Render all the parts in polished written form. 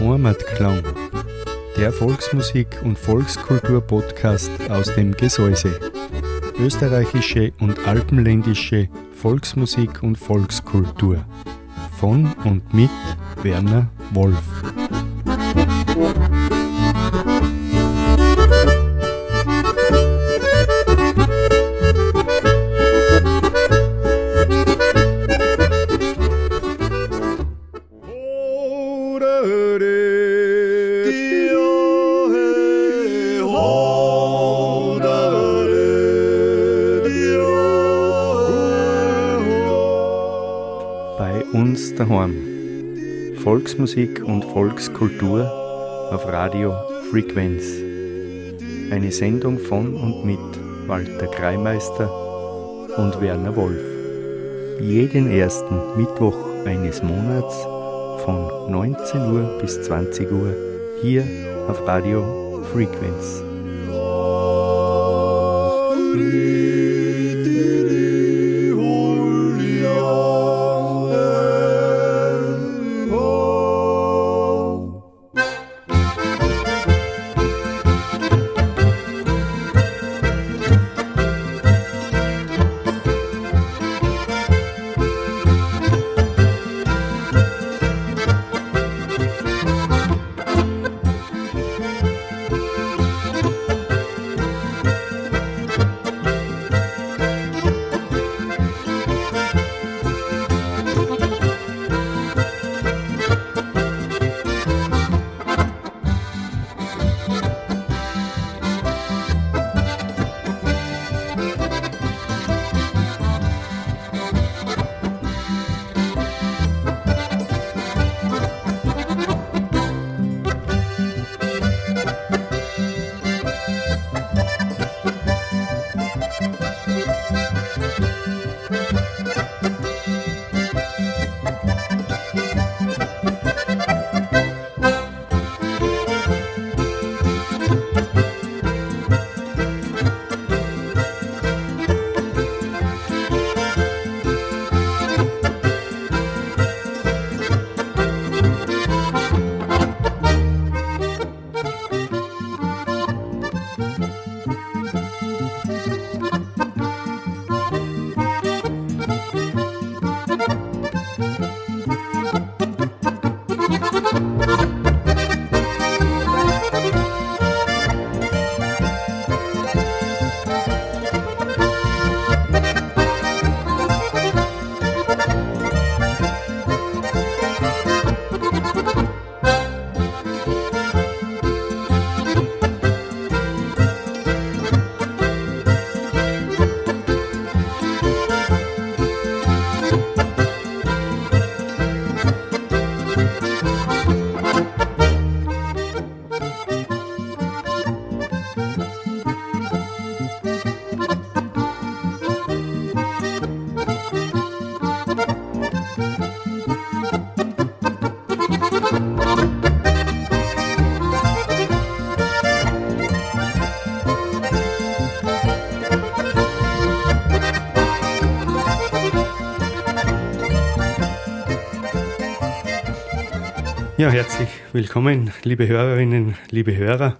Hormatklang, der Volksmusik- und Volkskultur-Podcast aus dem Gesäuse. Österreichische und alpenländische Volksmusik und Volkskultur. Von und mit Werner Wolf. Volksmusik und Volkskultur auf Radio Frequenz. Eine Sendung von und mit Walter Greimeister und Werner Wolf. Jeden ersten Mittwoch eines Monats von 19 Uhr bis 20 Uhr hier auf Radio Frequenz. Ja, herzlich willkommen, liebe Hörerinnen, liebe Hörer.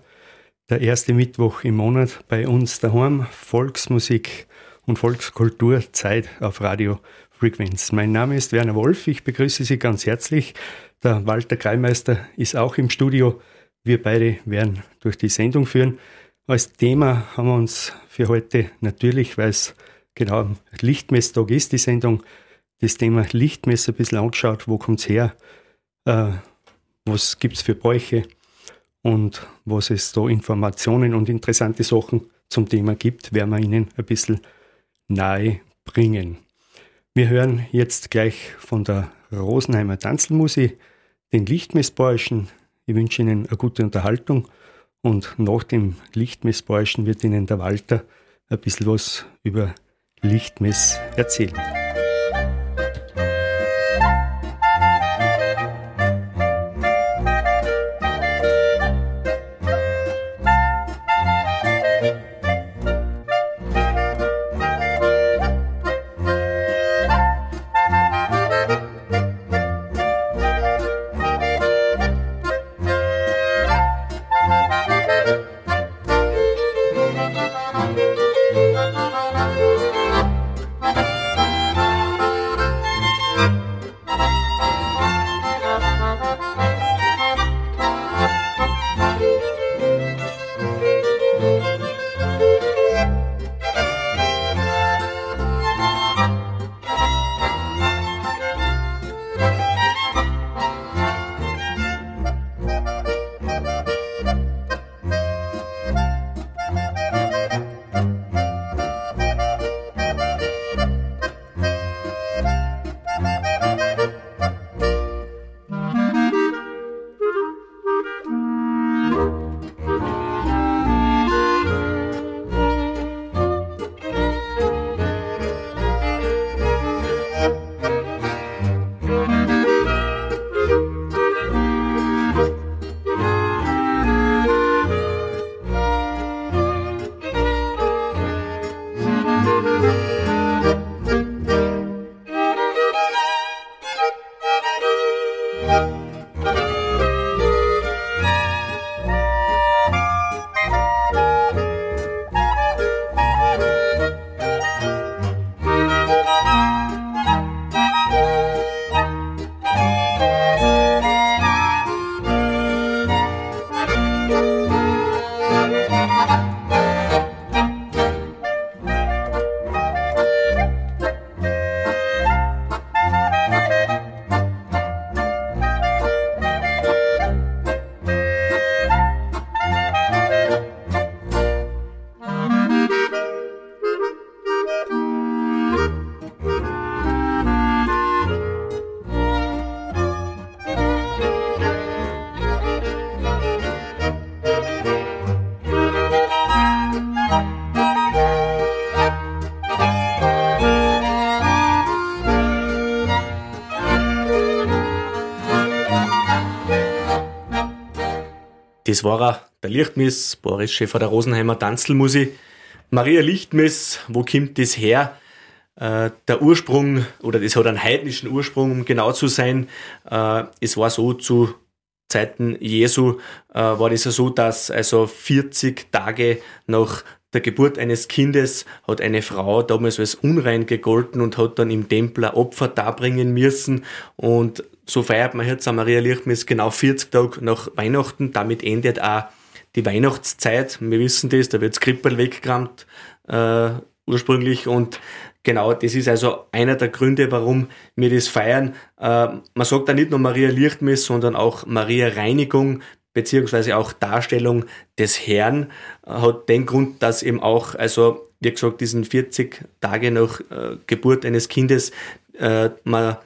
Der erste Mittwoch im Monat bei uns daheim, Volksmusik und Volkskulturzeit auf Radio Frequenz. Mein Name ist Werner Wolf, ich begrüße Sie ganz herzlich. Der Walter Greimeister ist auch im Studio. Wir beide werden durch die Sendung führen. Als Thema haben wir uns für heute natürlich, weil es genau am Lichtmesstag ist, die Sendung, das Thema Lichtmesser ein bisschen angeschaut, wo kommt es her, was gibt es für Bräuche und was es da Informationen und interessante Sachen zum Thema gibt, werden wir Ihnen ein bisschen nahe bringen. Wir hören jetzt gleich von der Rosenheimer Tanzlmusi, den Lichtmessbäuerschen. Ich wünsche Ihnen eine gute Unterhaltung und nach dem Lichtmessbäuerschen wird Ihnen der Walter ein bisschen was über Lichtmess erzählen. Das war er, der Lichtmiss, Boris Schäfer, der Rosenheimer Tanzlmusi, Maria Lichtmiss, wo kommt das her? Der Ursprung, oder das hat einen heidnischen Ursprung, um genau zu sein. Es war so, zu Zeiten Jesu war das ja so, dass also 40 Tage nach der Geburt eines Kindes hat eine Frau damals als unrein gegolten und hat dann im Tempel ein Opfer darbringen müssen. Und so feiert man jetzt an Maria Lichtmiss genau 40 Tage nach Weihnachten. Damit endet auch die Weihnachtszeit. Wir wissen das, da wird das Krippel weggerammt ursprünglich. Und genau, das ist also einer der Gründe, warum wir das feiern. Man sagt da nicht nur Maria Lichtmiss, sondern auch Maria Reinigung, beziehungsweise auch Darstellung des Herrn, hat den Grund, dass eben auch, also wie gesagt, diesen 40 Tage nach Geburt eines Kindes man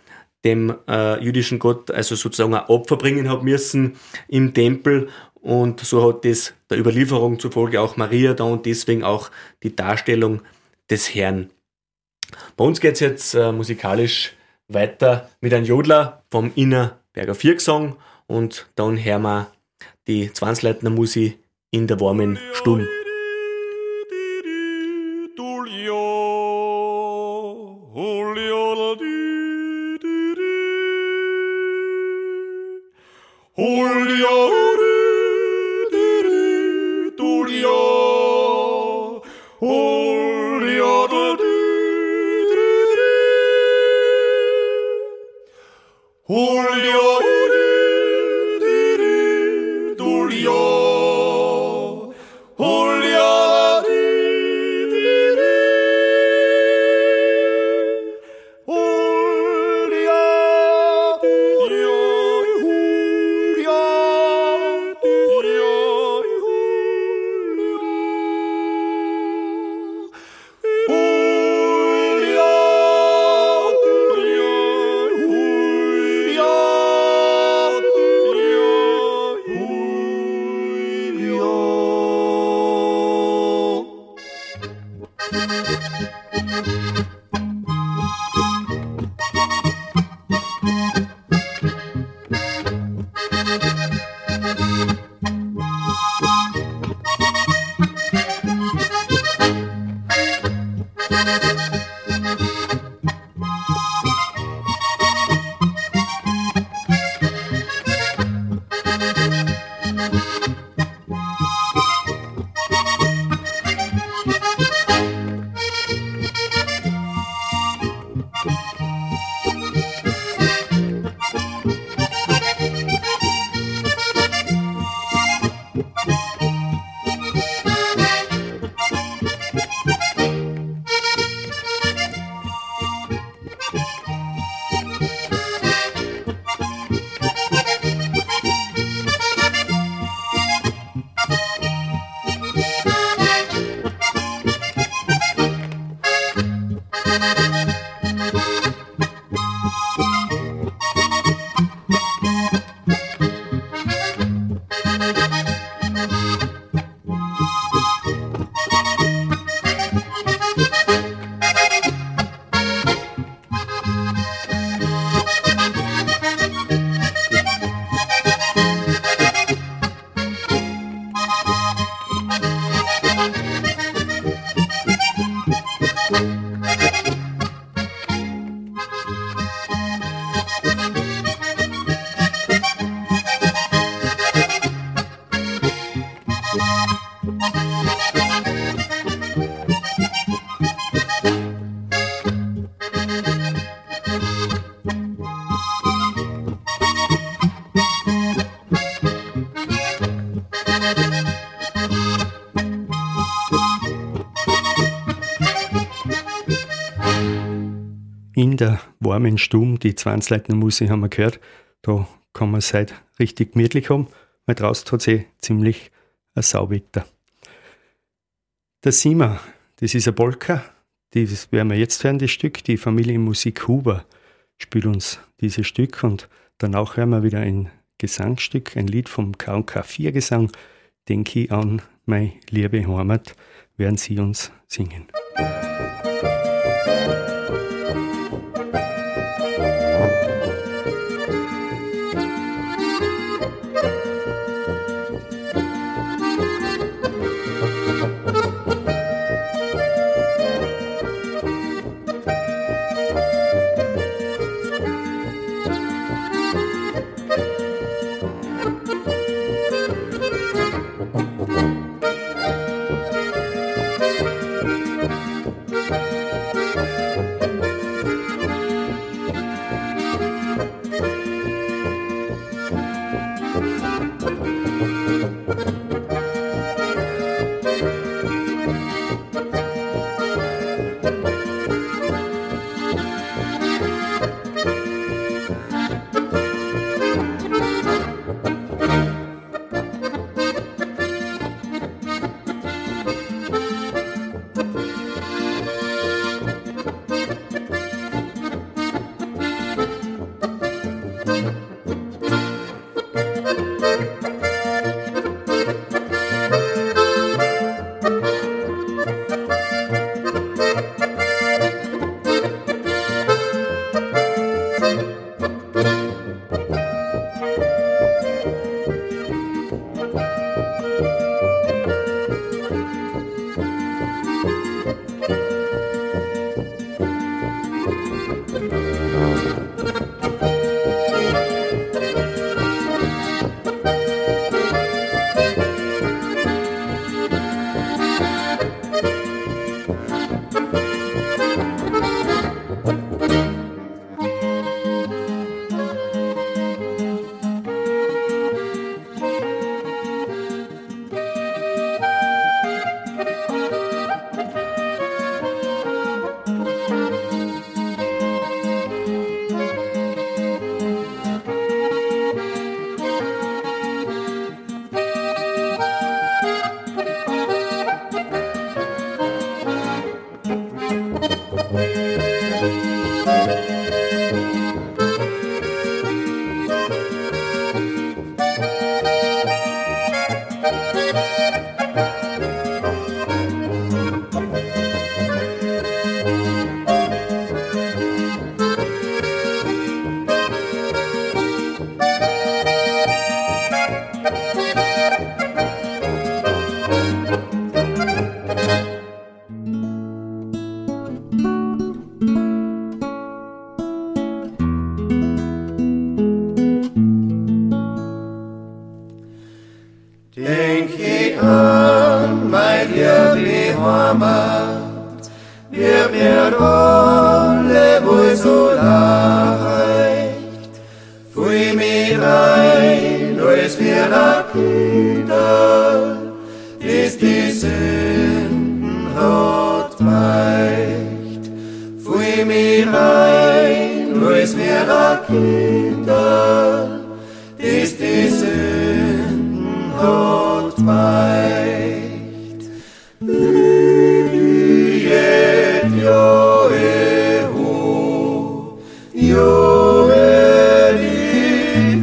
dem jüdischen Gott also sozusagen ein Opfer bringen hat müssen im Tempel, und so hat das der Überlieferung zufolge auch Maria da und deswegen auch die Darstellung des Herrn. Bei uns geht es jetzt musikalisch weiter mit einem Jodler vom Innerberger Viergesang, und dann hören wir die Zwanzleitner Musi in der warmen Stube. In der warmen Stube, die Zwanzleitner Musi haben wir gehört, da kann man es heute richtig gemütlich haben, weil draußen hat es ziemlich ein Sauwetter. Der Sima, das ist eine Polka, das werden wir jetzt hören, das Stück, die Familienmusik Huber spielt uns dieses Stück, und danach hören wir wieder ein Gesangsstück, ein Lied vom KK4-Gesang, Denk ich an meine liebe Heimat, werden sie uns singen. geht an, mein Liebling Hormat. Wir werden alle wohl so leicht. Fühl mich rein, als wir abgehen, bis die Sünden hat weicht. Fühl mich rein, als wir abgehen, bis die Sünden hat weicht. Lüget jo eho, jo eri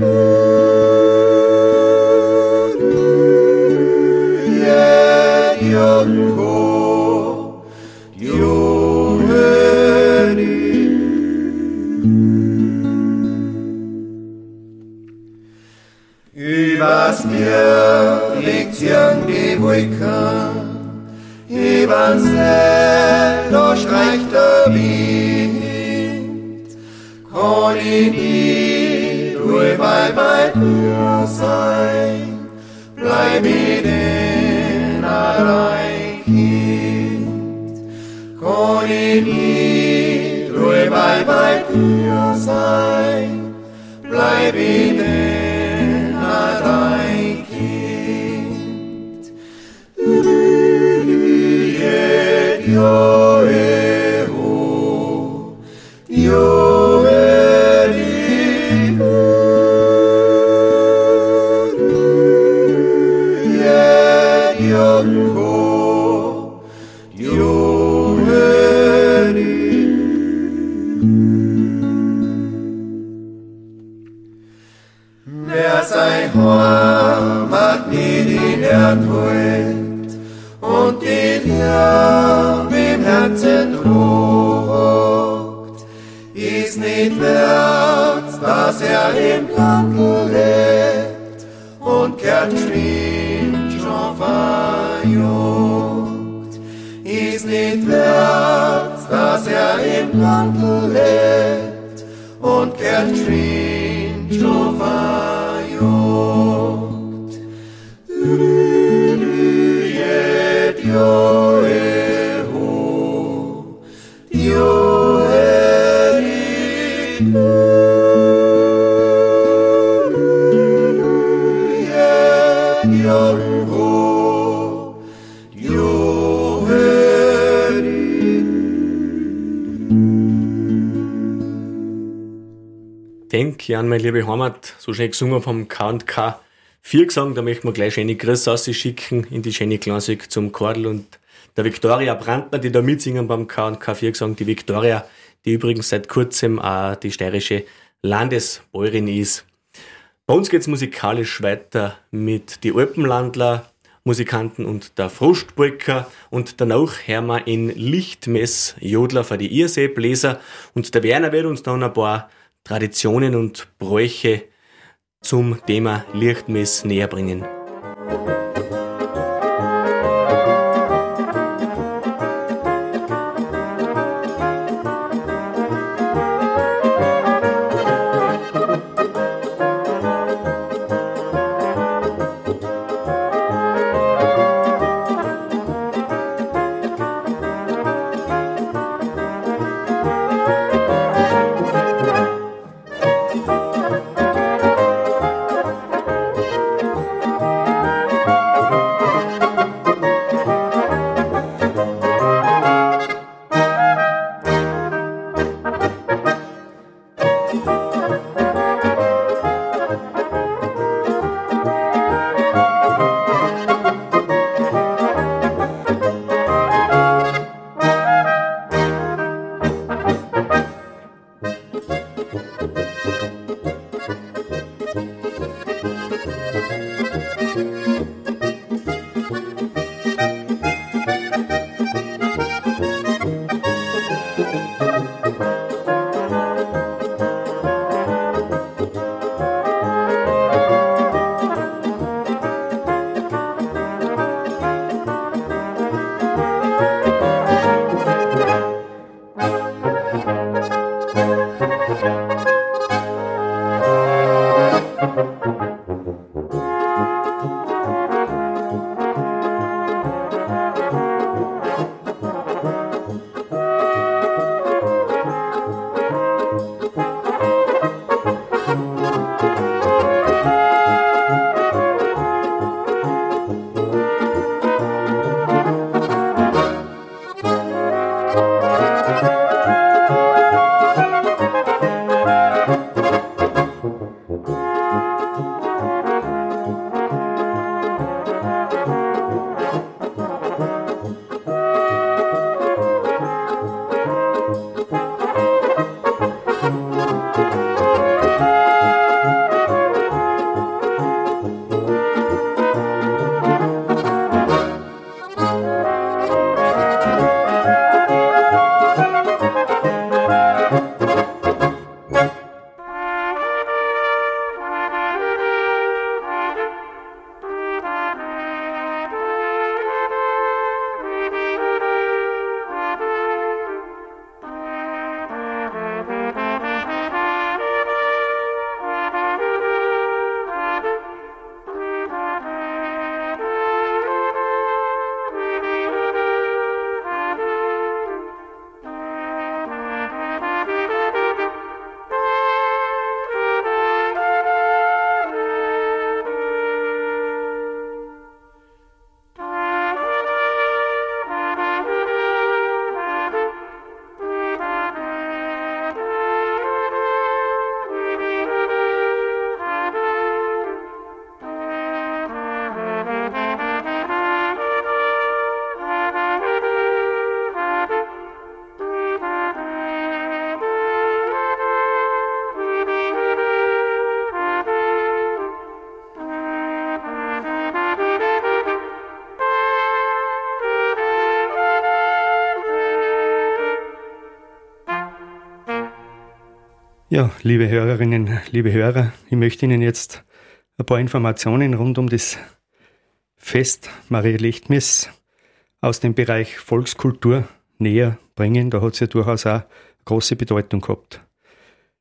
lüget jo, jo eri. Übers Meer liegt jung die Wolken, übers See, da streicht der Wind. Kann ich nie ruhig bei dir sein, bleib ich denn allein Kind. Kann ich nie ruhig bei dir sein, bleib ich denn dein Kind. Lüget jo eho, jo eri, lüget jo eho, jo eri. Wer sein Hormat nicht in Erd holt und die Liebe im Herzen tragt, ist nicht wert, dass er im Lande lebt und kehrt geschwind schon verjagt. Ist nicht wert, dass er im Lande lebt und kehrt geschwind schon verjagt. Lüget jo eho, jo eri, lüget jo eho, jo eri. Denk an meine liebe Heimat, so schön gesungen vom KK4-Gesang. Da möchten wir gleich schöne Grüße rausschicken in die schöne Klassik zum Kordel und der Viktoria Brandner, die da mitsingen beim KK4-Gesang. Die Viktoria, die übrigens seit kurzem auch die steirische Landesbäuerin ist. Bei uns geht es musikalisch weiter mit die Alpenlandler Musikanten und der Frostpolka. Und danach hören wir in Lichtmess Jodler für die Irrseebläser. Und der Werner wird uns dann ein paar Traditionen und Bräuche zum Thema Lichtmess näher bringen. Ja, liebe Hörerinnen, liebe Hörer, ich möchte Ihnen jetzt ein paar Informationen rund um das Fest Maria Lechtmis aus dem Bereich Volkskultur näher bringen. Da hat es ja durchaus auch große Bedeutung gehabt.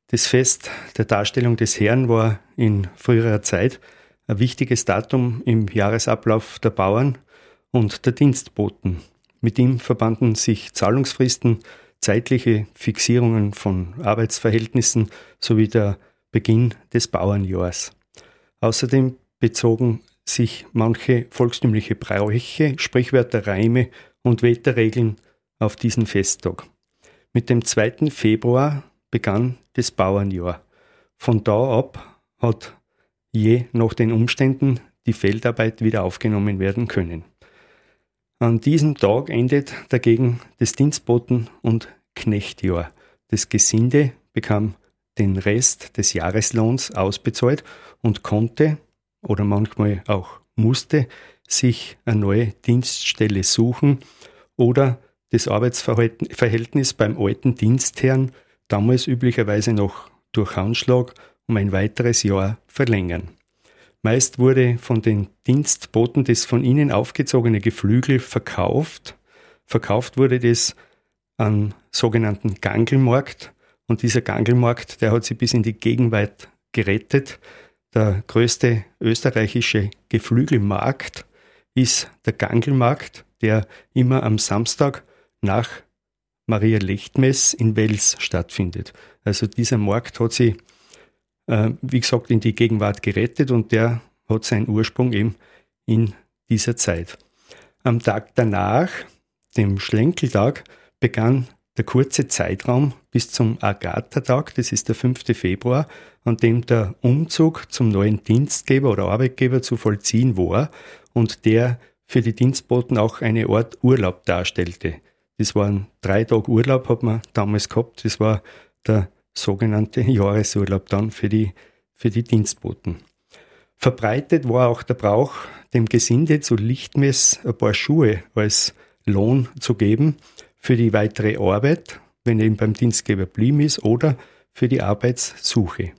Das Fest der Darstellung des Herrn war in früherer Zeit ein wichtiges Datum im Jahresablauf der Bauern und der Dienstboten. Mit ihm verbanden sich Zahlungsfristen, zeitliche Fixierungen von Arbeitsverhältnissen sowie der Beginn des Bauernjahres. Außerdem bezogen sich manche volkstümliche Bräuche, Sprichwörter, Reime und Wetterregeln auf diesen Festtag. Mit dem 2. Februar begann das Bauernjahr. Von da ab hat je nach den Umständen die Feldarbeit wieder aufgenommen werden können. An diesem Tag endet dagegen das Dienstboten- und Knechtjahr. Das Gesinde bekam den Rest des Jahreslohns ausbezahlt und konnte oder manchmal auch musste sich eine neue Dienststelle suchen oder das Arbeitsverhältnis beim alten Dienstherrn, damals üblicherweise noch durch Handschlag, um ein weiteres Jahr verlängern. Meist wurde von den Dienstboten das von ihnen aufgezogene Geflügel verkauft. Verkauft wurde das an sogenannten Ganglmarkt. Und dieser Ganglmarkt, der hat sich bis in die Gegenwart gerettet. Der größte österreichische Geflügelmarkt ist der Ganglmarkt, der immer am Samstag nach Maria Lechtmess in Wels stattfindet. Also dieser Markt hat sich, wie gesagt, in die Gegenwart gerettet und der hat seinen Ursprung eben in dieser Zeit. Am Tag danach, dem Schlenkeltag, begann der kurze Zeitraum bis zum Agatha-Tag, das ist der 5. Februar, an dem der Umzug zum neuen Dienstgeber oder Arbeitgeber zu vollziehen war und der für die Dienstboten auch eine Art Urlaub darstellte. Das waren 3 Tage Urlaub, hat man damals gehabt. Das war der sogenannte Jahresurlaub dann für die Dienstboten. Verbreitet war auch der Brauch, dem Gesinde zu Lichtmess ein paar Schuhe als Lohn zu geben für die weitere Arbeit, wenn eben beim Dienstgeber blieben ist, oder für die Arbeitssuche.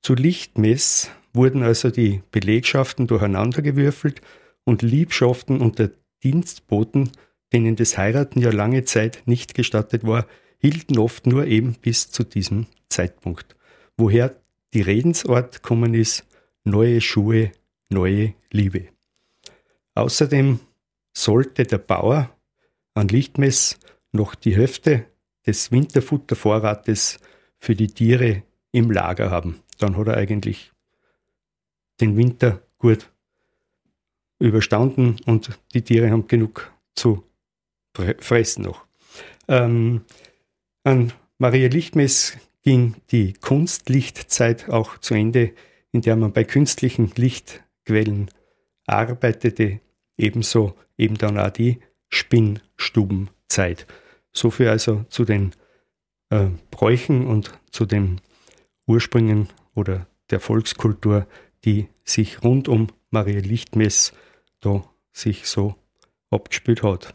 Zu Lichtmess wurden also die Belegschaften durcheinandergewürfelt und Liebschaften unter Dienstboten, denen das Heiraten ja lange Zeit nicht gestattet war, hielten oft nur eben bis zu diesem Zeitpunkt. Woher die Redensart kommen ist: neue Schuhe, neue Liebe. Außerdem sollte der Bauer an Lichtmess noch die Hälfte des Winterfuttervorrates für die Tiere im Lager haben. Dann hat er eigentlich den Winter gut überstanden und die Tiere haben genug zu fressen noch. An Maria Lechtmess ging die Kunstlichtzeit auch zu Ende, in der man bei künstlichen Lichtquellen arbeitete, ebenso eben dann auch die Spinnstubenzeit. So viel also zu den Bräuchen und zu den Ursprüngen oder der Volkskultur, die sich rund um Maria Lechtmess da sich so abgespielt hat.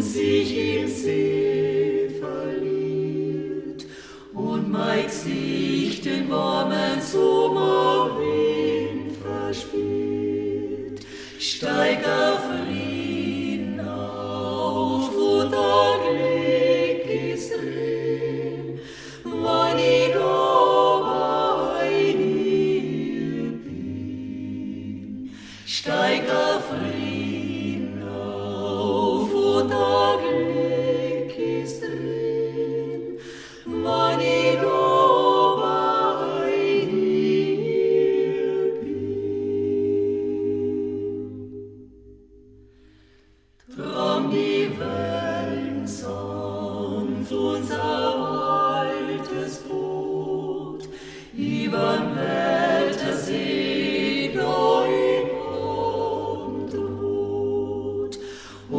Sich im See verliert und mein Gesicht den warmen Sommerwind verspielt, steig auf ihn auf, wo dein Glück ist drin, wann ich da bei dir bin, steig auf ihn.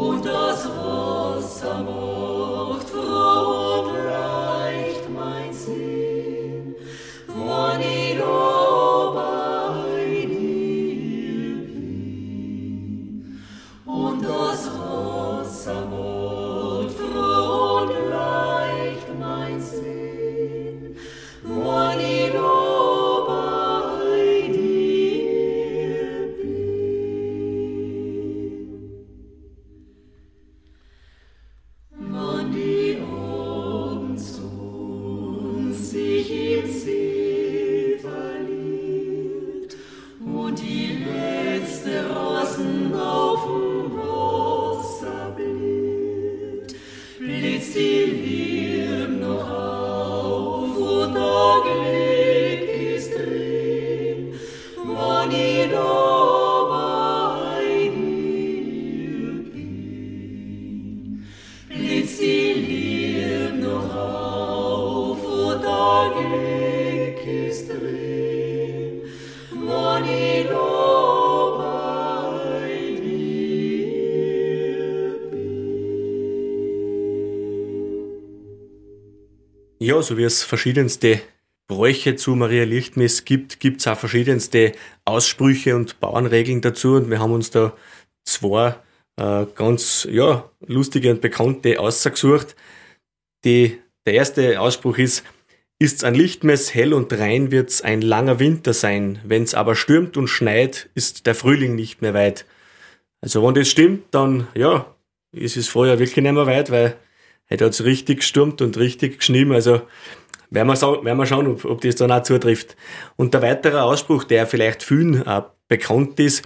Und das Wasser macht Freude. die letzte Rosen auf dem Wasser blitzt, blitzt die Liebe noch auf, wo da Glück ist drin, wann ich da bei dir bin. Blitzt die Liebe noch auf, wo da Glück ist drin, wann ich da bei dir bin. Ja, so wie es verschiedenste Bräuche zu Maria Lichtmess gibt, gibt es auch verschiedenste Aussprüche und Bauernregeln dazu. Und wir haben uns da zwei ganz lustige und bekannte ausgesucht. Der erste Ausspruch ist: Ist's ein Lichtmess hell und rein, wird's ein langer Winter sein. Wenn's aber stürmt und schneit, ist der Frühling nicht mehr weit. Also wenn das stimmt, dann ist es vorher wirklich nicht mehr weit, weil heute hat's richtig gestürmt und richtig geschnien. Also werden wir schauen, ob das dann auch zutrifft. Und der weitere Ausspruch, der vielleicht vielen auch bekannt ist,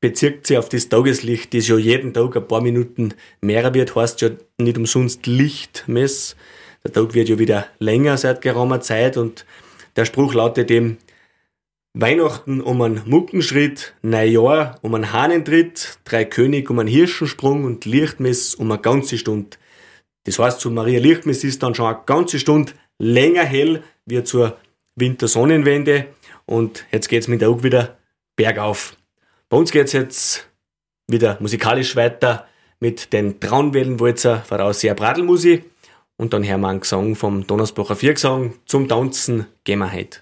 bezieht sich auf das Tageslicht, das ja jeden Tag ein paar Minuten mehr wird, heißt ja nicht umsonst Lichtmess. Der Tag wird ja wieder länger seit geraumer Zeit und der Spruch lautet eben: Weihnachten um einen Muckenschritt, Neujahr um einen Hahnentritt, drei König um einen Hirschensprung und Lichtmess um eine ganze Stunde. Das heißt, so Maria Lichtmess ist dann schon eine ganze Stunde länger hell wie zur Wintersonnenwende und jetzt geht's mit der Tag wieder bergauf. Bei uns geht's jetzt wieder musikalisch weiter mit den Traunwellen-Walzer voraus Bratlmusik. Und dann hören wir einen Gesang vom Donnersbacher Viergesang. Zum Tanzen gehen wir heute.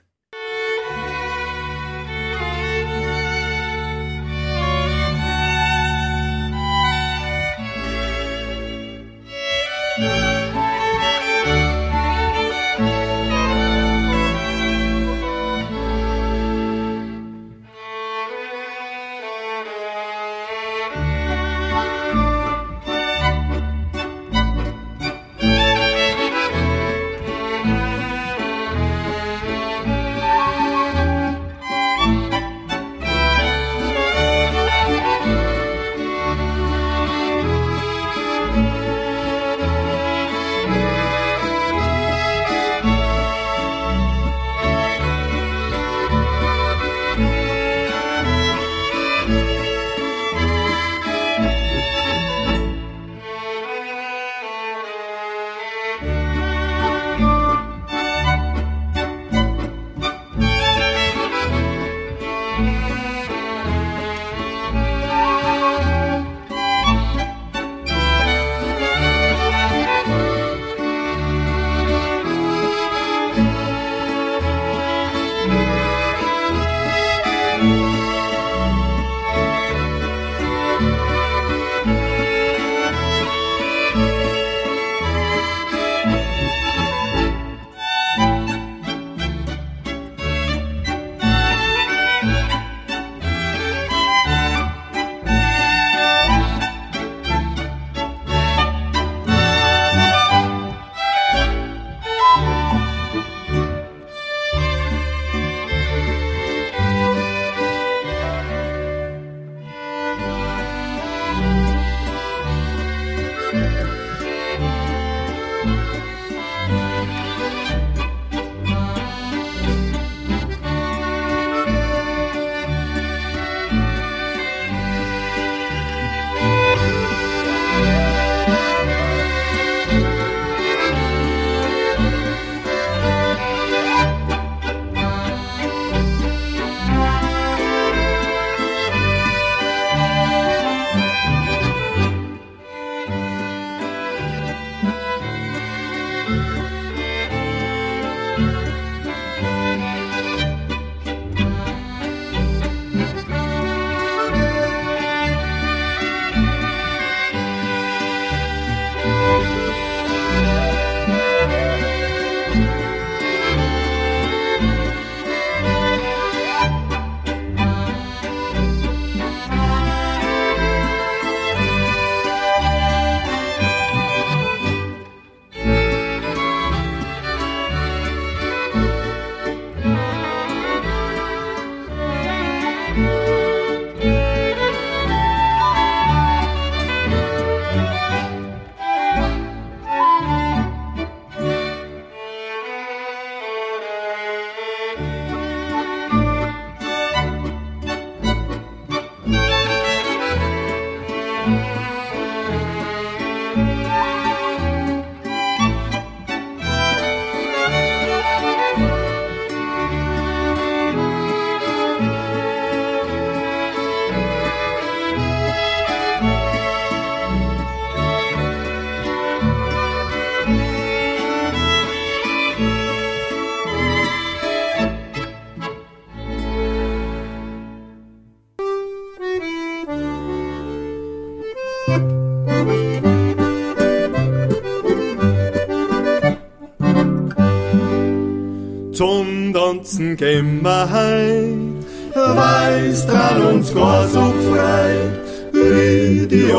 Zum Tanzen gehen wir heim, weil's dran uns gar so frei. Ridi,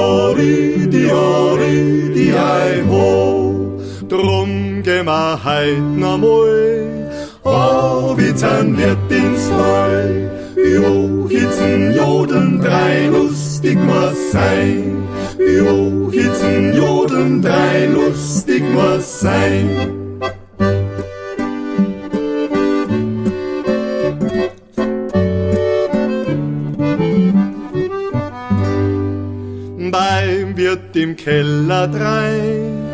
ei, ho. Drum geh ma heit na mol, oh, wie zahn wird ins Heu. Jo, hitzen, jodeln, drei, lustig muss sein. Jo, hitzen, jodeln, drei, lustig muss sein. Im Keller drein,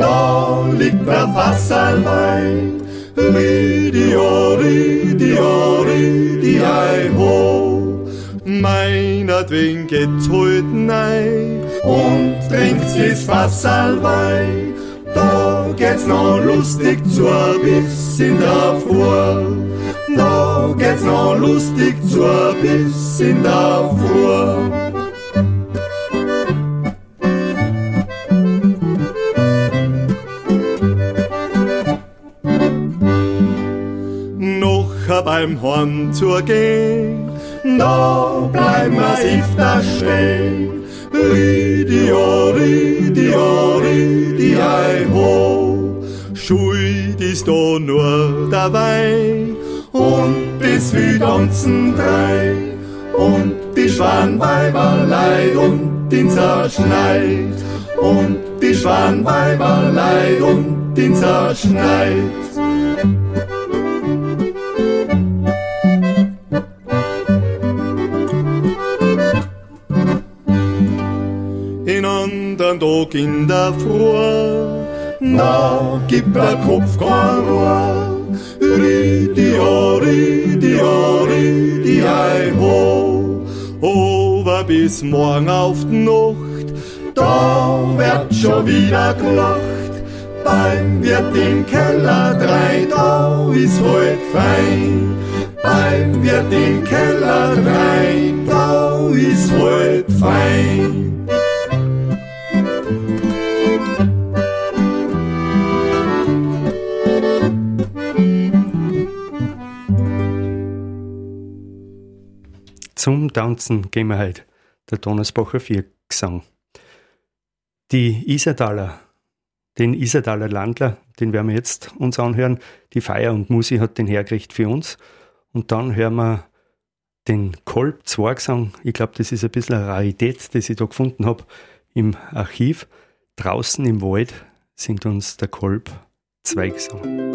da liegt der Wasserlein. Ridi, ei, ho. Meinetwegen geht's heut nein und trinkt's das Wasserlein. Da geht's noch lustig zu bis in der Früh. Da geht's noch lustig zu bis in der Früh. Beim Horn zur Gehen, da bleib ma if da stehn. Ridi, ei, ho. Schuld ist da nur der Wein und bis wie ganzen drei und die Schwanweiberleid und in zerschneit und die Schwanweiberleid und in zerschneit. Tag in der Früh, da gibt der Kopf kein Ruhe. Ridi, ei, ho. Over bis morgen auf die Nacht, da wird schon wieder gelacht. Beim Wirt im Keller drei, da ist voll fein. Beim Wirt im Keller drei, da ist voll fein. Zum Tanzen gehen wir heute, der Donnersbacher Viergesang. Den Isertaler Landler, den werden wir jetzt uns anhören. Die Feier und Musi hat den hergerichtet für uns. Und dann hören wir den Kolb-Zweigesang. Ich glaube, das ist ein bisschen eine Rarität, das ich da gefunden habe im Archiv. Draußen im Wald singt uns der Kolb-Zweigesang.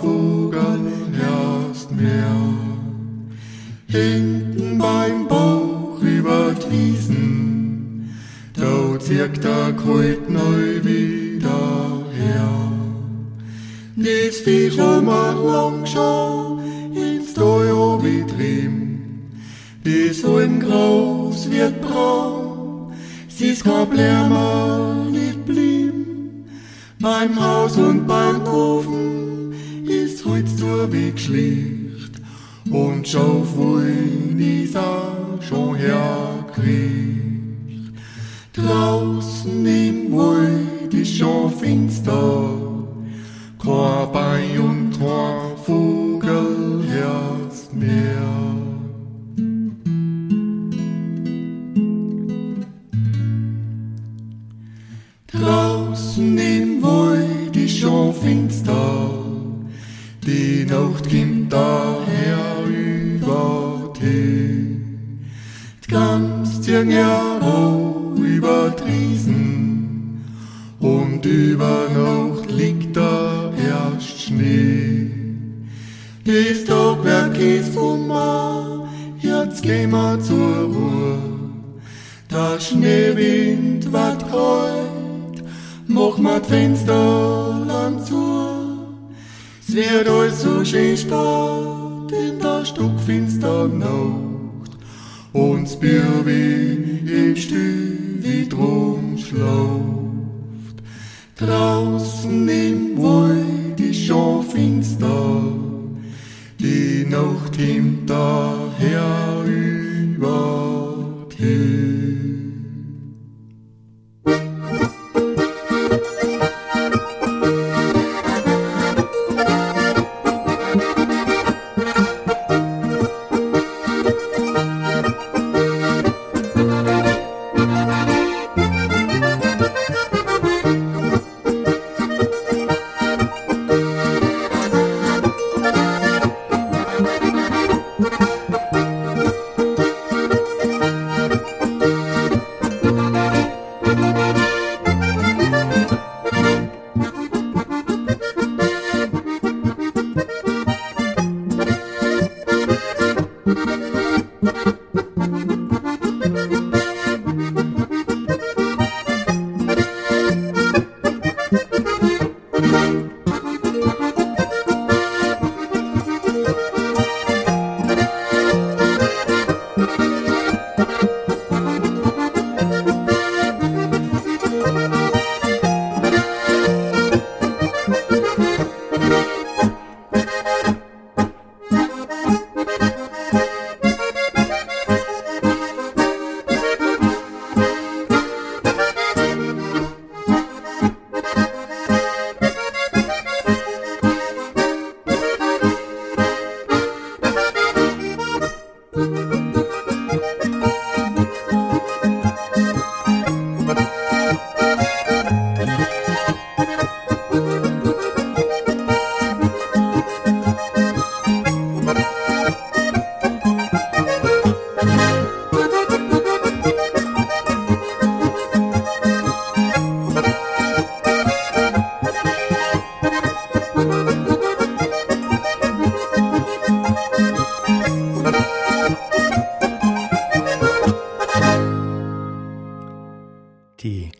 Vogel erst mehr. Hinten beim Bauch über Wiesen, da zirkt der Kreut neu wieder her. Nichts Fisch immer lang schau, ins Teuer wie Trim, bis ein Graus wird braun, sie ist kein Blärmer nicht blieben. Beim Haus und beim Ofen ist heut's der Weg schlicht, und schau, wo ich dieser schon herkriegt. Draußen im Wald ist schon finster, kein Bein und kein Vogel hörst mehr. Draußen im Wald ist schon finster, die Nacht kommt daher über Tee. Die Gamstjäng herau über Driesen und über Nacht liegt da erst Schnee. Dies Tagwerk ist Hummer, jetzt gehen wir zur Ruhe. Der Schneewind wird kalt, mach mal das Fensterland zu. Es wird alles so schön stark in der stockfinstern Nacht, und das Bürwin im Stühl wie drum schlau. Draußen im Wald ist schon finster, die Nacht kommt daher über die.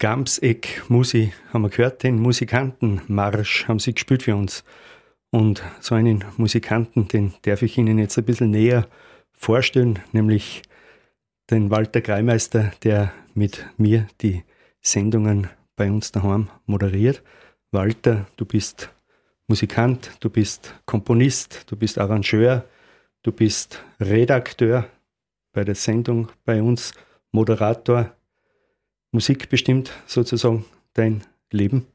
Amseck Musi haben wir gehört, den Musikantenmarsch haben sie gespielt für uns. Und so einen Musikanten, den darf ich Ihnen jetzt ein bisschen näher vorstellen, nämlich den Walter Greimeister, der mit mir die Sendungen bei uns daheim moderiert. Walter, du bist Musikant, du bist Komponist, du bist Arrangeur, du bist Redakteur bei der Sendung bei uns, Moderator. Musik bestimmt sozusagen dein Leben?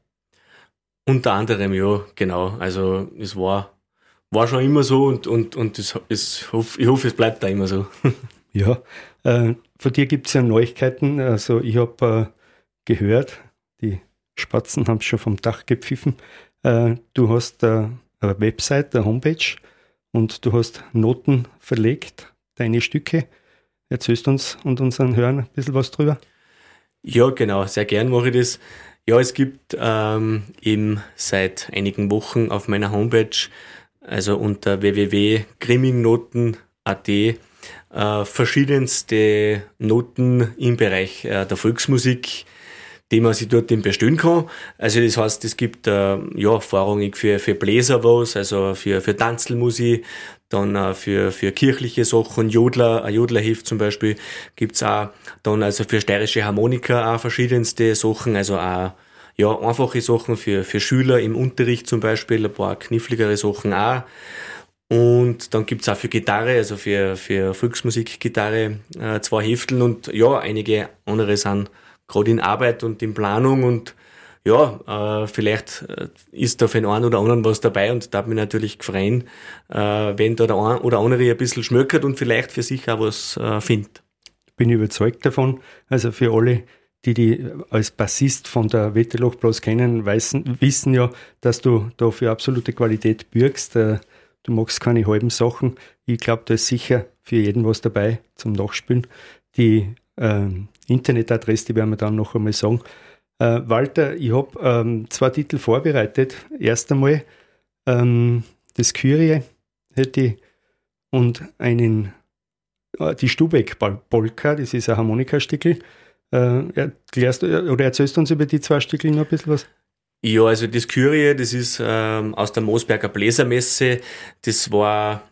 Unter anderem, ja, genau. Also es war schon immer so und ich hoffe, es bleibt da immer so. Ja, von dir gibt es ja Neuigkeiten. Also ich habe gehört, die Spatzen haben es schon vom Dach gepfiffen. Du hast eine Website, eine Homepage, und du hast Noten verlegt, deine Stücke. Erzählst uns und unseren Hörern ein bisschen was drüber. Ja, genau, sehr gern mache ich das. Ja, es gibt eben seit einigen Wochen auf meiner Homepage, also unter www.grimmingnoten.at, verschiedenste Noten im Bereich der Volksmusik, die man sich dort eben bestellen kann. Also das heißt, es gibt Vorrangig für Bläser was, also für Tanzlmusi, dann für kirchliche Sachen, Jodler, ein Jodlerheft zum Beispiel gibt's auch, dann also für steirische Harmonika auch verschiedenste Sachen, also auch einfache Sachen für Schüler im Unterricht zum Beispiel, ein paar kniffligere Sachen auch. Und dann gibt's auch für Gitarre, also für Volksmusikgitarre, 2 Hefteln und einige andere sind gerade in Arbeit und in Planung und vielleicht ist da für den einen oder anderen was dabei und da hat mich natürlich gefreut, wenn da der ein oder andere ein bisschen schmökert und vielleicht für sich auch was findet. Ich bin überzeugt davon. Also für alle, die als Bassist von der Wetterlochblas kennen, wissen ja, dass du da für absolute Qualität bürgst. Du machst keine halben Sachen. Ich glaube, da ist sicher für jeden was dabei zum Nachspielen. Die Internetadresse, die werden wir dann noch einmal sagen. Walter, ich habe 2 Titel vorbereitet. Erst einmal das Kyrie hätte ich und die Stubeck Polka, das ist ein Harmonikastückel. Erzählst du uns über die 2 Stückel noch ein bisschen was? Ja, also das Kyrie, das ist aus der Moosberger Bläsermesse. Das war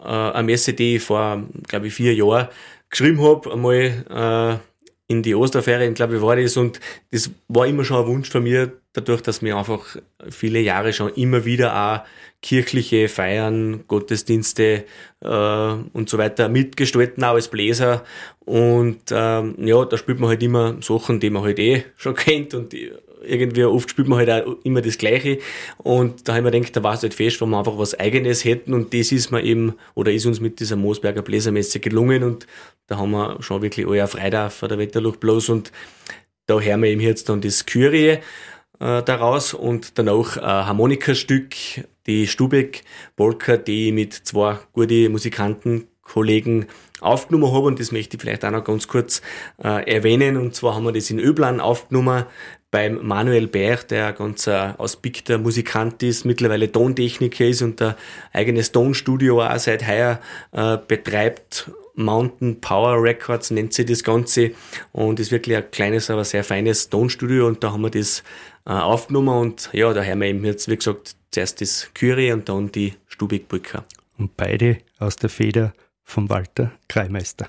eine Messe, die ich vor, glaube ich, 4 Jahren geschrieben habe, einmal in die Osterferien, glaube ich, war das. Und das war immer schon ein Wunsch von mir, dadurch, dass wir einfach viele Jahre schon immer wieder auch kirchliche Feiern, Gottesdienste und so weiter mitgestalten, auch als Bläser. Und da spielt man halt immer Sachen, die man halt schon kennt. Und irgendwie oft spielt man halt auch immer das Gleiche. Und da habe ich mir gedacht, da war es halt fest, wenn wir einfach was Eigenes hätten. Und das ist mir eben, oder ist uns mit dieser Moosberger Bläsermesse gelungen. Und da haben wir schon wirklich alle Freude auf der Wetterlochblas und da hören wir eben jetzt dann das Kyrie daraus und danach ein Harmonikastück, die Stubeck Polka, die ich mit 2 guten Musikantenkollegen aufgenommen habe und das möchte ich vielleicht auch noch ganz kurz erwähnen und zwar haben wir das in Öblan aufgenommen beim Manuel Bär, der ein ganz ausgebildeter Musikant ist, mittlerweile Tontechniker ist und ein eigenes Tonstudio auch seit heuer betreibt. Mountain Power Records nennt sich das Ganze und ist wirklich ein kleines, aber sehr feines Tonstudio und da haben wir das aufgenommen und da hören wir eben jetzt, wie gesagt, zuerst das Kyrie und dann die Stubeck Polka. Und beide aus der Feder von Walter Greimeister.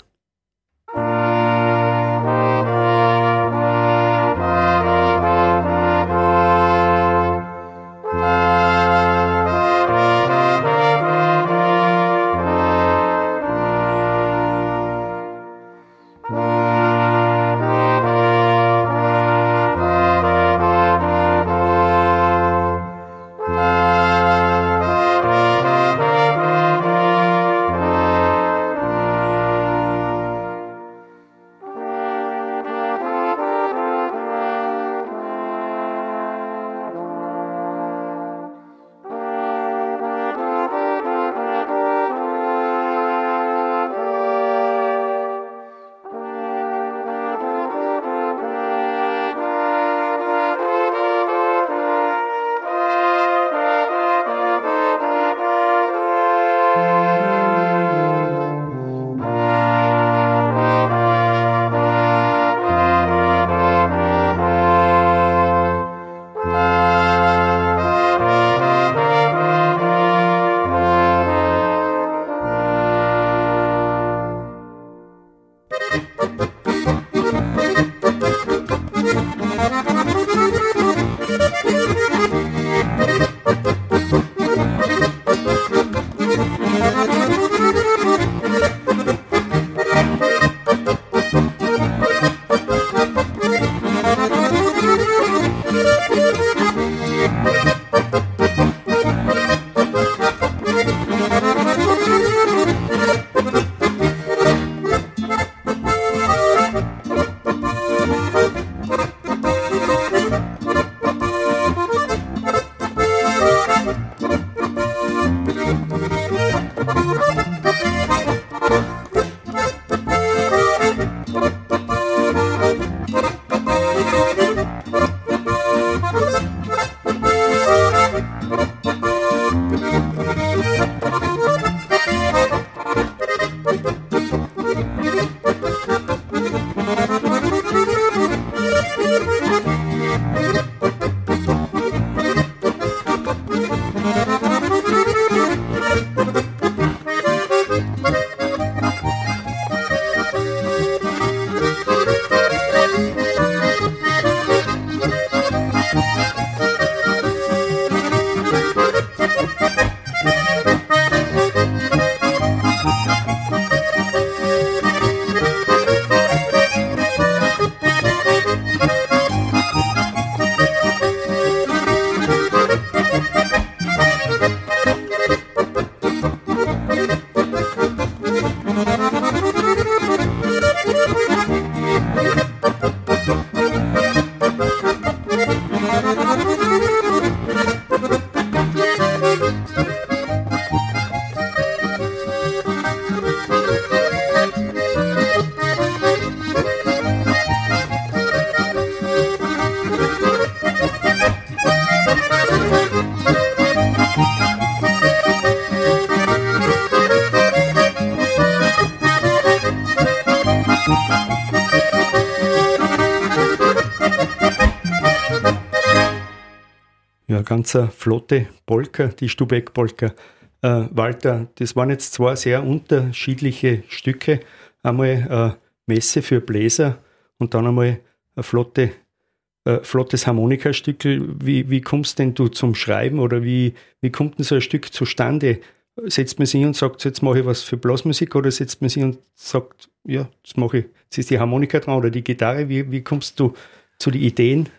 Ganze flotte Polka, die Stubeck Polka. Walter, das waren jetzt zwei sehr unterschiedliche Stücke. Einmal Messe für Bläser und dann einmal ein flottes Harmonikastück. Wie kommst denn du zum Schreiben oder wie kommt denn so ein Stück zustande? Setzt man sich und sagt, jetzt mache ich was für Blasmusik, oder setzt man sich und sagt, ja, jetzt mache ich, jetzt ist die Harmonika dran oder die Gitarre? Wie kommst du zu den Ideen?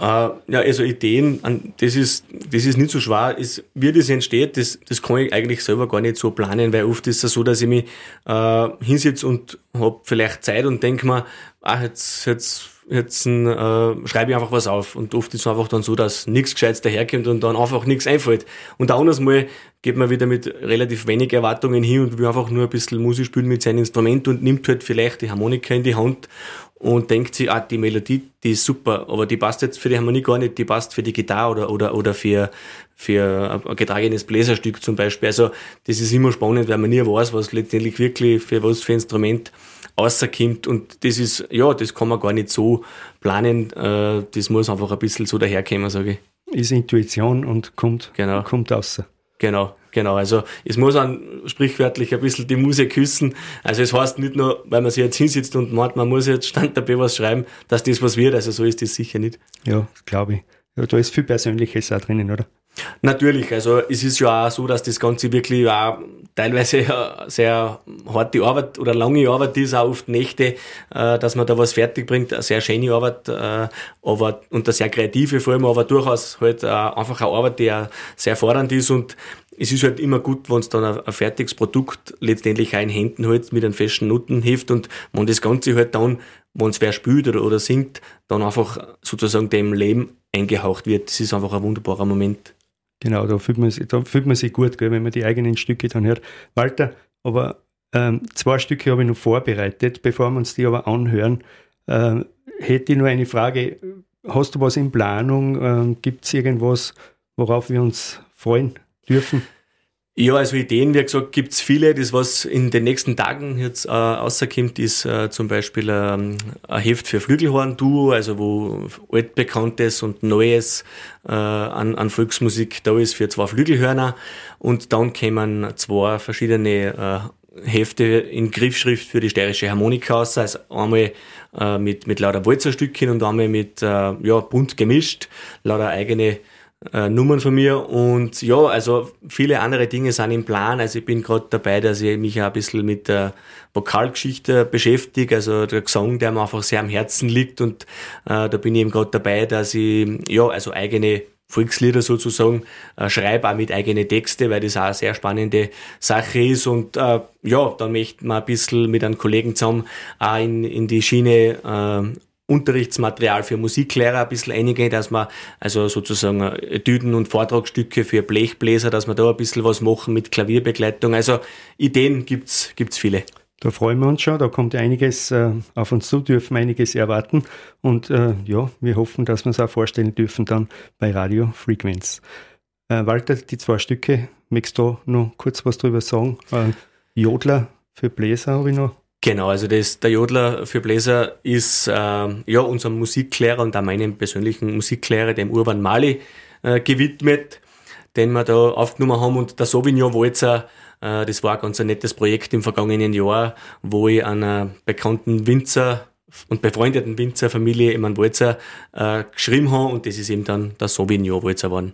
Ja, also Ideen, das ist nicht so schwer. Wie das entsteht, das kann ich eigentlich selber gar nicht so planen, weil oft ist es so, dass ich mich hinsetze und habe vielleicht Zeit und denke mir, jetzt schreibe ich einfach was auf. Und oft ist es einfach dann so, dass nichts Gescheites daherkommt und dann einfach nichts einfällt. Und auch anders mal geht man wieder mit relativ wenig Erwartungen hin und will einfach nur ein bisschen Musik spielen mit seinem Instrument und nimmt halt vielleicht die Harmonika in die Hand und denkt sich, ah, die Melodie, die ist super, aber die passt jetzt für die Harmonie gar nicht, die passt für die Gitarre oder für ein getragenes Bläserstück zum Beispiel. Also das ist immer spannend, weil man nie weiß, was letztendlich wirklich für was für ein Instrument rauskommt. Und das ist, ja, das kann man gar nicht so planen, das muss einfach ein bisschen so daherkommen, sage ich. Ist Intuition und kommt raus. Genau. Also es muss an sprichwörtlich ein bisschen die Muse küssen. Also es heißt nicht nur, weil man sich jetzt hinsetzt und meint, man muss jetzt standardmäßig was schreiben, dass das was wird. Also so ist das sicher nicht. Ja, glaube ich. Ja, da ist viel Persönliches auch drinnen, oder? Natürlich. Also es ist ja auch so, dass das Ganze wirklich auch teilweise sehr harte Arbeit oder lange Arbeit ist, auch oft Nächte, dass man da was fertig bringt. Eine sehr schöne Arbeit, aber und eine sehr kreative vor allem, aber durchaus halt einfach eine Arbeit, die auch sehr fordernd ist. Und es ist halt immer gut, wenn es dann ein fertiges Produkt letztendlich auch in Händen hält, mit einem festen Notenheft, und wenn das Ganze halt dann, wenn es wer spielt oder singt, dann einfach sozusagen dem Leben eingehaucht wird. Das ist einfach ein wunderbarer Moment. Genau, da fühlt man sich gut, gell, wenn man die eigenen Stücke dann hört. Walter, aber zwei Stücke habe ich noch vorbereitet, bevor wir uns die aber anhören. Hätte ich nur eine Frage. Hast du was in Planung? Gibt es irgendwas, worauf wir uns freuen dürfen? Ja, also Ideen, wie gesagt, gibt es viele. Das, was in den nächsten Tagen jetzt rauskommt, ist zum Beispiel ein Heft für Flügelhorn-Duo, also wo altbekanntes und neues an Volksmusik da ist für zwei Flügelhörner. Und dann kommen zwei verschiedene Hefte in Griffschrift für die steirische Harmonika raus. Also einmal mit lauter Walzerstückchen und einmal mit bunt gemischt, lauter eigene Nummern von mir. Und ja, also viele andere Dinge sind im Plan. Also ich bin gerade dabei, dass ich mich auch ein bisschen mit der Vokalgeschichte beschäftige, also der Gesang, der mir einfach sehr am Herzen liegt, und da bin ich eben gerade dabei, dass ich also eigene Volkslieder sozusagen schreibe, auch mit eigenen Texten, weil das auch eine sehr spannende Sache ist. Und dann möchte man ein bisschen mit einem Kollegen zusammen auch in die Schiene Unterrichtsmaterial für Musiklehrer ein bisschen einigen, dass man also sozusagen Etüden und Vortragsstücke für Blechbläser, dass wir da ein bisschen was machen mit Klavierbegleitung. Also Ideen gibt's viele. Da freuen wir uns schon, da kommt einiges auf uns zu, dürfen einiges erwarten, und wir hoffen, dass wir es auch vorstellen dürfen dann bei Radio Frequenz. Walter, die zwei Stücke, möchtest du noch kurz was drüber sagen? Jodler für Bläser habe ich noch. Genau, also der Jodler für Bläser ist unserem Musiklehrer und auch meinem persönlichen Musiklehrer, dem Urban Mali, gewidmet, den wir da aufgenommen haben. Und der Sauvignon-Walzer, das war ganz ein nettes Projekt im vergangenen Jahr, wo ich einer bekannten Winzer und befreundeten Winzerfamilie einen Walzer geschrieben habe, und das ist eben dann der Sauvignon-Walzer geworden.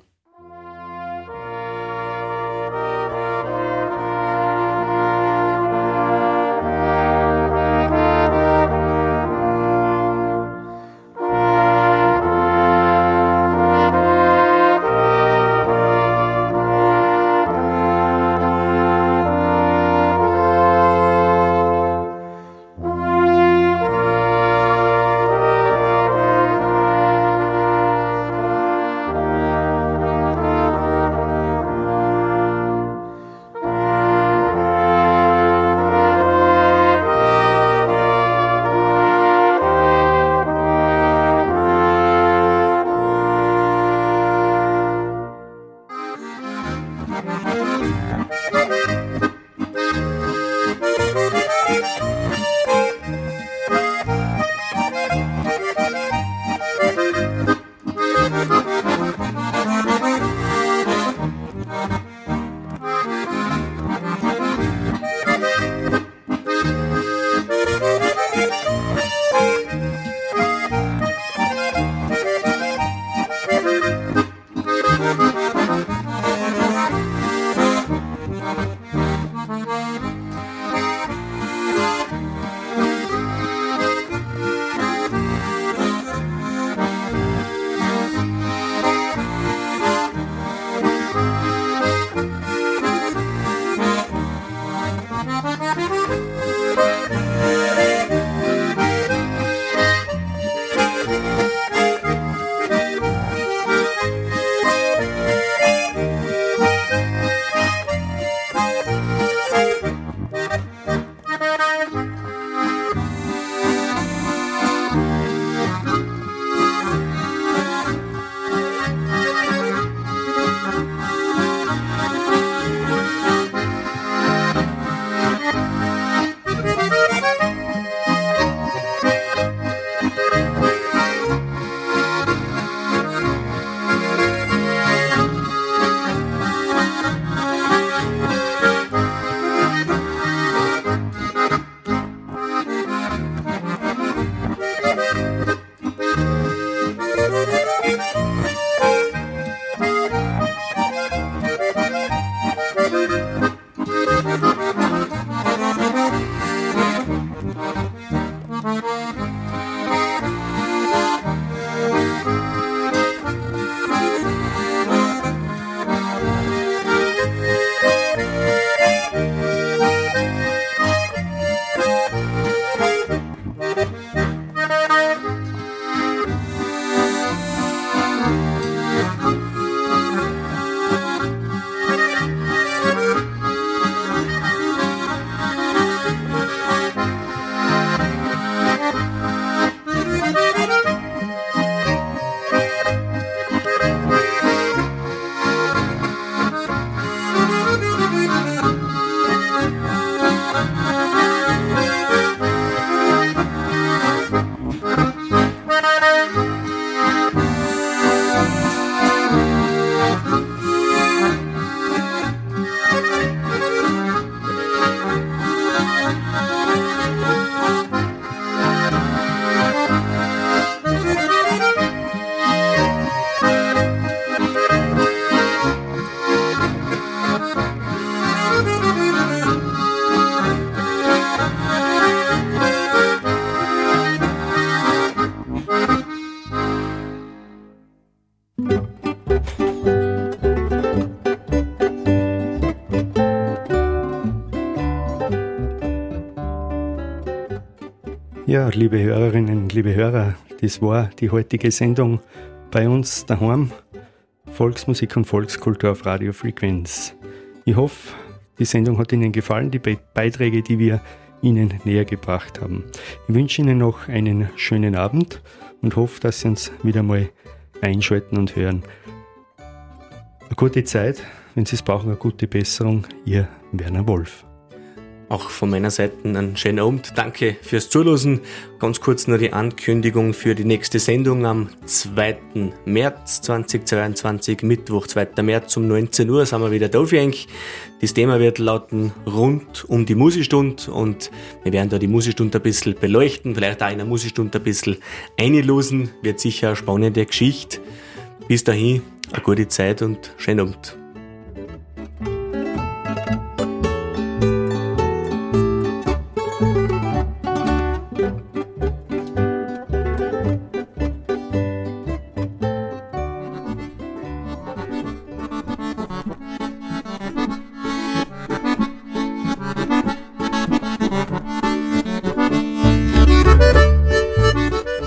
Ja, liebe Hörerinnen, liebe Hörer, das war die heutige Sendung bei uns daheim. Volksmusik und Volkskultur auf Radio Frequenz. Ich hoffe, die Sendung hat Ihnen gefallen, die Beiträge, die wir Ihnen näher gebracht haben. Ich wünsche Ihnen noch einen schönen Abend und hoffe, dass Sie uns wieder mal einschalten und hören. Eine gute Zeit, wenn Sie es brauchen, eine gute Besserung. Ihr Werner Wolf. Auch von meiner Seite einen schönen Abend. Danke fürs Zuhören. Ganz kurz noch die Ankündigung für die nächste Sendung am 2. März 2022, Mittwoch, 2. März um 19 Uhr sind wir wieder da für euch. Das Thema wird lauten rund um die Musikstunde und wir werden da die Musikstunde ein bisschen beleuchten, vielleicht auch in der Musikstunde ein bisschen einlosen. Wird sicher eine spannende Geschichte. Bis dahin, eine gute Zeit und schönen Abend.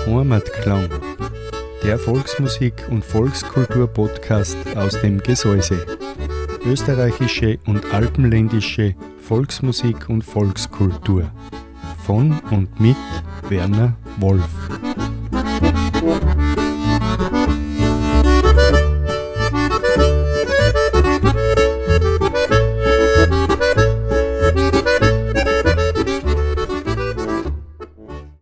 Hormatklang, der Volksmusik- und Volkskultur-Podcast aus dem Gesäuse. Österreichische und alpenländische Volksmusik und Volkskultur. Von und mit Werner Wolf.